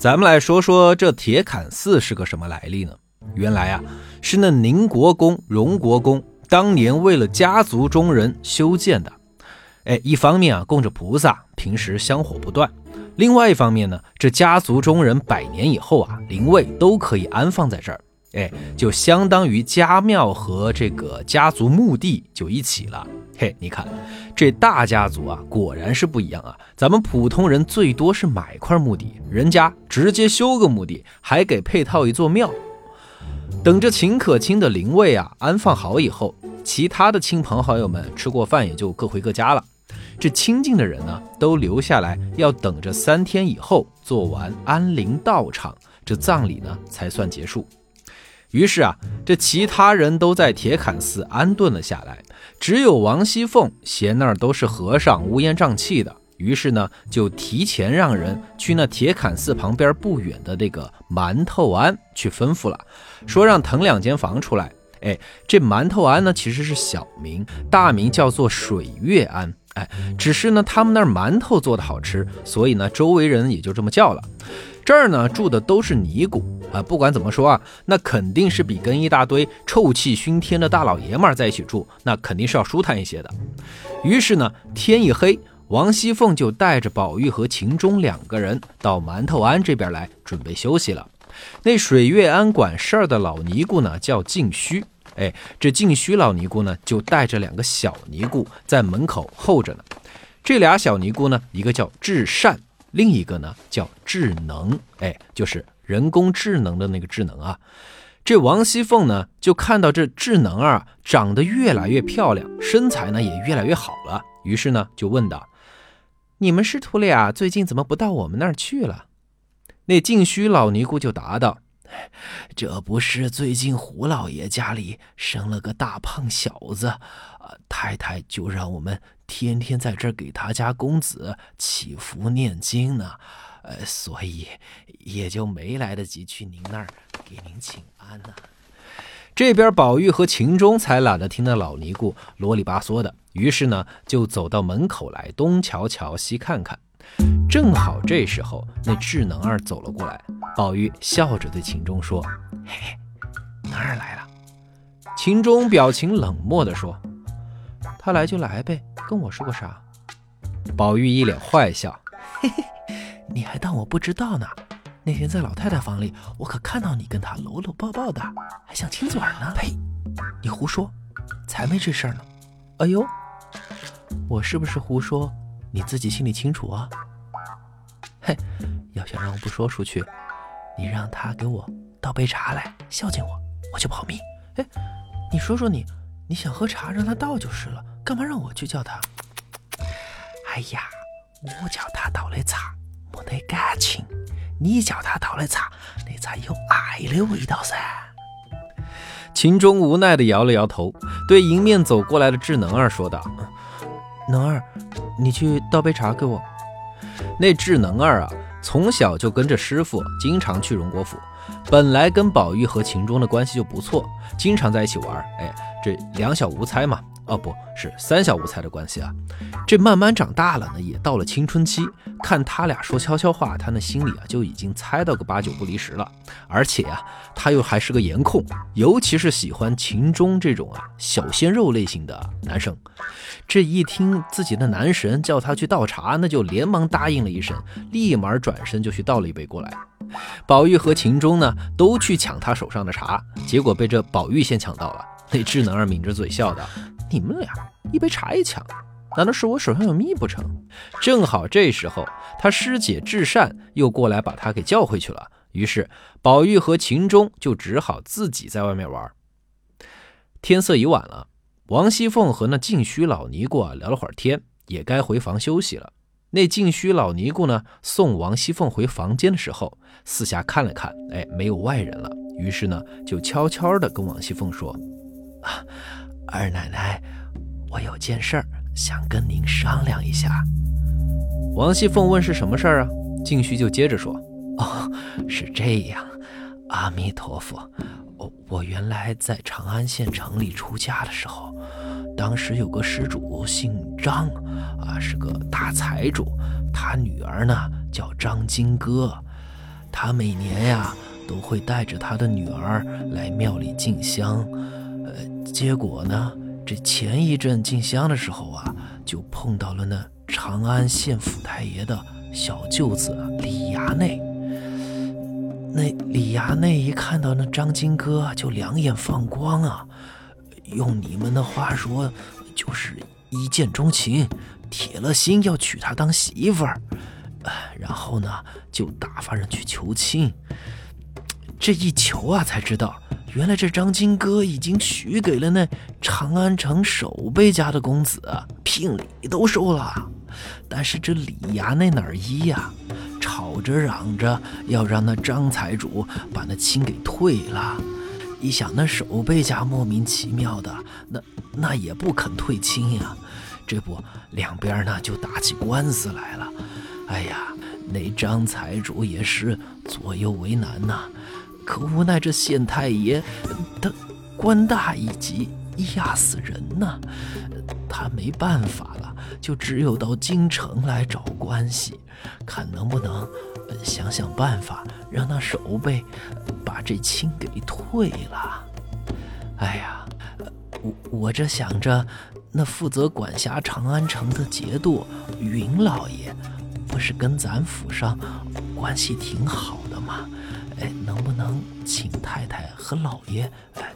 咱们来说说这铁槛寺是个什么来历呢？原来啊，是那宁国公、荣国公当年为了家族中人修建的。一方面啊，供着菩萨，平时香火不断；另外一方面呢，这家族中人100年以后啊，灵位都可以安放在这儿。就相当于家庙和这个家族墓地就一起了。你看这大家族啊，果然是不一样啊。咱们普通人最多是买块墓地，人家直接修个墓地，还给配套一座庙。等着秦可卿的灵位啊安放好以后，其他的亲朋好友们吃过饭也就各回各家了。这亲近的人呢，都留下来要等着3天以后做完安灵道场，这葬礼呢才算结束。于是啊，这其他人都在铁槛寺安顿了下来，只有王熙凤嫌那儿都是和尚乌烟瘴气的，于是呢就提前让人去那铁槛寺旁边不远的那个馒头庵去吩咐了，说让腾2间房出来。这馒头庵呢其实是小名，大名叫做水月庵。只是呢他们那儿馒头做的好吃，所以呢周围人也就这么叫了。这儿呢住的都是尼姑啊，不管怎么说啊，那肯定是比跟一大堆臭气熏天的大老爷们在一起住，那肯定是要舒坦一些的。于是呢天一黑，王熙凤就带着宝玉和秦钟2个人到馒头庵这边来准备休息了。那水月庵管事儿的老尼姑呢叫静虚，这静虚老尼姑呢就带着2个小尼姑在门口候着呢。这2小尼姑呢，一个叫智善，另一个呢叫智能，就是人工智能的那个智能啊。这王熙凤呢就看到这智能啊长得越来越漂亮，身材呢也越来越好了，于是呢就问道：你们师徒俩最近怎么不到我们那儿去了？那净虚老尼姑就答道：这不是最近胡老爷家里生了个大胖小子，太太就让我们天天在这儿给他家公子祈福念经呢，所以也就没来得及去您那儿给您请安呢。这边宝玉和秦钟才懒得听的老尼姑啰里巴嗦的，于是呢就走到门口来东瞧瞧西看看。正好这时候那智能儿走了过来，宝玉笑着对秦钟说：哪儿来了？秦钟表情冷漠地说：他来就来呗，跟我说个啥？宝玉一脸坏笑：你还当我不知道呢？那天在老太太房里，我可看到你跟他搂搂抱抱的，还想亲嘴呢。呸！你胡说，才没这事儿呢。哎呦，我是不是胡说？你自己心里清楚啊。要想让我不说出去，你让他给我倒杯茶来，孝敬我，我就保密。你说说你想喝茶让他倒就是了，干嘛让我去叫他？哎呀，我叫他倒来茶，没那感情；你叫他倒来茶，那才有爱的味道噻。秦钟无奈地摇了摇头，对迎面走过来的智能儿说道：能儿，你去倒杯茶给我。那智能儿啊，从小就跟着师傅经常去荣国府，本来跟宝玉和秦钟的关系就不错，经常在一起玩。这2小无猜嘛，不是3小无猜的关系啊。这慢慢长大了呢，也到了青春期，看他俩说悄悄话，他那心里啊就已经猜到个8、9不离10了。而且啊，他又还是个颜控，尤其是喜欢秦钟这种小鲜肉类型的男生。这一听自己的男神叫他去倒茶，那就连忙答应了一声，立马转身就去倒了一杯过来。宝玉和秦钟呢都去抢他手上的茶，结果被这宝玉先抢到了。那智能儿抿着嘴笑道：你们俩一杯茶一抢，难道是我手上有蜜不成？正好这时候他师姐智善又过来把他给叫回去了，于是宝玉和秦钟就只好自己在外面玩。天色已晚了，王熙凤和那净虚老尼姑聊了会儿天，也该回房休息了。那净虚老尼姑呢送王熙凤回房间的时候，四下看了看，没有外人了，于是呢就悄悄地跟王熙凤说：二奶奶，我有件事儿想跟您商量一下。王熙凤问是什么事儿啊？静虚就接着说：是这样，阿弥陀佛，我原来在长安县城里出家的时候，当时有个施主姓张是个大财主，他女儿呢叫张金哥，他每年呀都会带着他的女儿来庙里进香，结果呢，这前一阵进香的时候啊，就碰到了那长安县府太爷的小舅子李衙内。那李衙内一看到那张金哥就两眼放光啊，用你们的话说就是一见钟情，铁了心要娶她当媳妇儿，然后呢就打发人去求亲。这一求啊，才知道原来这张金哥已经许给了那长安城守备家的公子，聘礼都收了。但是这李衙内哪儿依呀，吵着嚷着要让那张财主把那亲给退了。一想那守备家莫名其妙的那也不肯退亲呀，这不两边呢就打起官司来了。哎呀，那张财主也是左右为难呐，可无奈这县太爷他官大一级，压死人呐，他没办法了，就只有到京城来找关系，看能不能想办法让那守备把这亲给退了。哎呀，我这想着那负责管辖长安城的节度云老爷不是跟咱府上关系挺好的吗？能不能请太太和老爷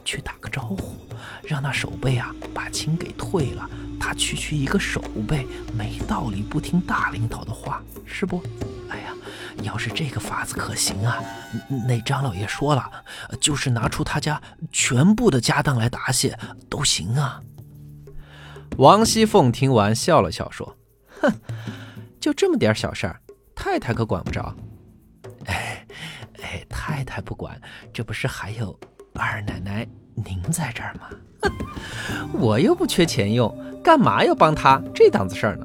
去打个招呼，让那守备啊把亲给退了，他区区一个守备没道理不听大领导的话，是不？哎呀，要是这个法子可行啊，那张老爷说了，就是拿出他家全部的家当来答谢都行啊。王熙凤听完笑了笑说，哼，就这么点小事儿，太太可管不着。太太不管，这不是还有二奶奶您在这儿吗？我又不缺钱用，干嘛要帮她这档子事儿呢？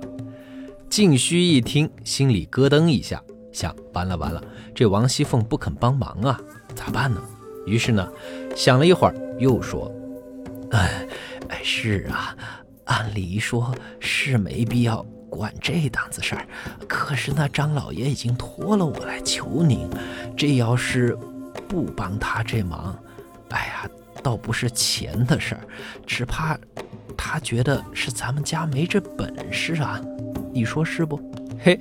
靳须一听，心里咯噔一下，想完了，这王熙凤不肯帮忙啊，咋办呢？于是呢，想了一会儿，又说：“是啊，按理说是没必要。”管这档子事儿，可是那张老爷已经托了我来求您，这要是不帮他这忙，哎呀，倒不是钱的事儿，只怕他觉得是咱们家没这本事啊，你说是不？嘿，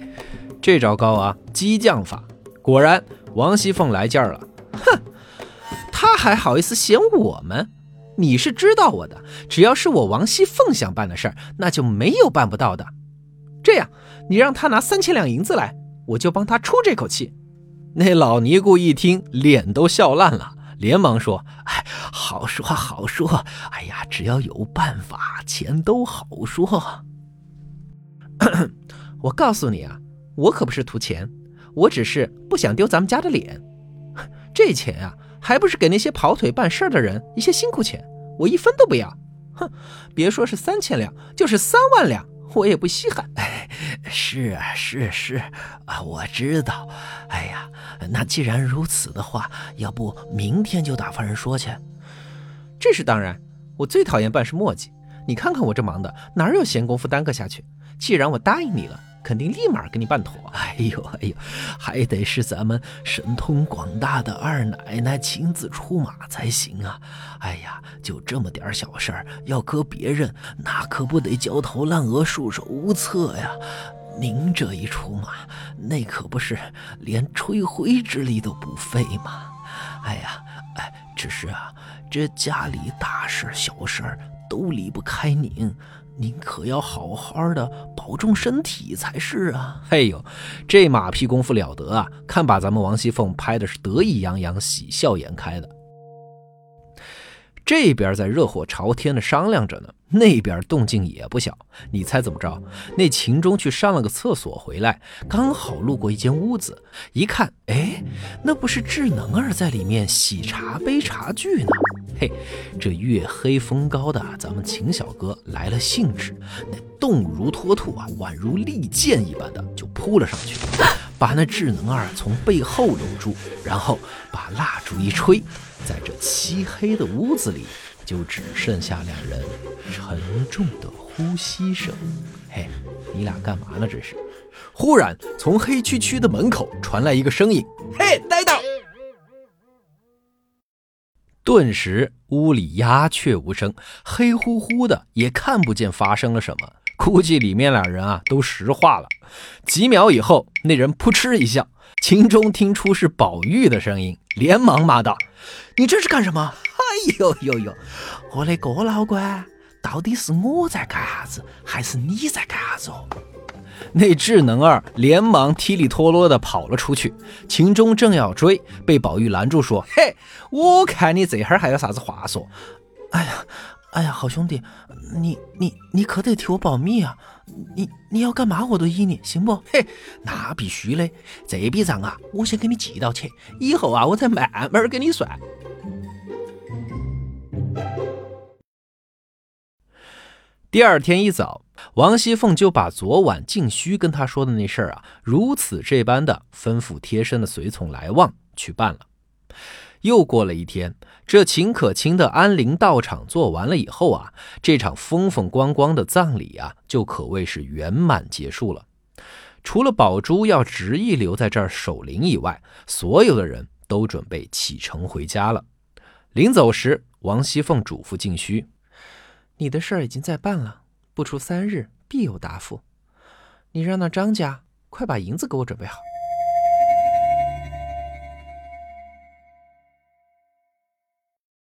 这招高啊，激将法。果然王熙凤来劲儿了，哼，他还好意思嫌我们？你是知道我的，只要是我王熙凤想办的事儿，那就没有办不到的。这样，你让他拿3000两银子来，我就帮他出这口气。那老尼姑一听，脸都笑烂了，连忙说：“好说。哎呀，只要有办法，钱都好说。我告诉你啊，我可不是图钱，我只是不想丢咱们家的脸。这钱啊，还不是给那些跑腿办事的人一些辛苦钱，我一分都不要。哼，别说是3000两，就是3万两。”我也不稀罕。是啊，我知道。哎呀，那既然如此的话，要不明天就打发人说去。这是当然，我最讨厌办事墨迹。你看看我这忙的，哪有闲工夫耽搁下去？既然我答应你了，肯定立马给你办妥。哎呦，还得是咱们神通广大的二奶奶亲自出马才行啊！哎呀，就这么点小事儿，要搁别人那可不得焦头烂额、束手无策呀。您这一出马，那可不是连吹灰之力都不费吗？只是啊，这家里大事小事都离不开您。您可要好好的保重身体才是啊！哎呦，这马屁功夫了得啊！看把咱们王熙凤拍的是得意洋洋、喜笑颜开的。这边在热火朝天的商量着呢，那边动静也不小。你猜怎么着？那秦钟去上了个厕所回来，刚好路过一间屋子，一看，那不是智能儿在里面洗茶杯茶具呢？嘿，这月黑风高的，咱们秦小哥来了兴致，那动如脱兔啊，宛如利剑一般的就扑了上去，把那智能儿从背后搂住，然后把蜡烛一吹，在这漆黑的屋子里就只剩下两人沉重的呼吸声。嘿，你俩干嘛呢？这是忽然从黑黢黢的门口传来一个声音：“嘿，呆！”顿时屋里鸦雀无声，黑乎乎的也看不见发生了什么，估计里面俩人啊都石化了。几秒以后，那人扑哧一笑，秦钟听出是宝玉的声音，连忙骂道：“你这是干什么？”哎呦呦呦，我嘞个老乖，到底是我在干啥子，还是你在干啥子哦？那智能二连忙踢里拖落的跑了出去，秦钟正要追，被宝玉拦住说：“嘿，我看你这会儿还有啥子话说？哎呀，好兄弟，你可得替我保密啊！你要干嘛我都依你，行不？”“嘿，那必须嘞！这笔账啊，我先给你记到起，以后啊，我再慢慢给你算。”第二天一早，王熙凤就把昨晚静虚跟他说的那事儿啊，如此这般的吩咐贴身的随从来旺去办了。又过了一天，这秦可卿的安陵道场做完了以后啊，这场风风光光的葬礼啊，就可谓是圆满结束了。除了宝珠要执意留在这儿守灵以外，所有的人都准备启程回家了。临走时，王熙凤嘱咐静虚：“你的事儿已经在办了，不出3日必有答复。你让那张家快把银子给我准备好。”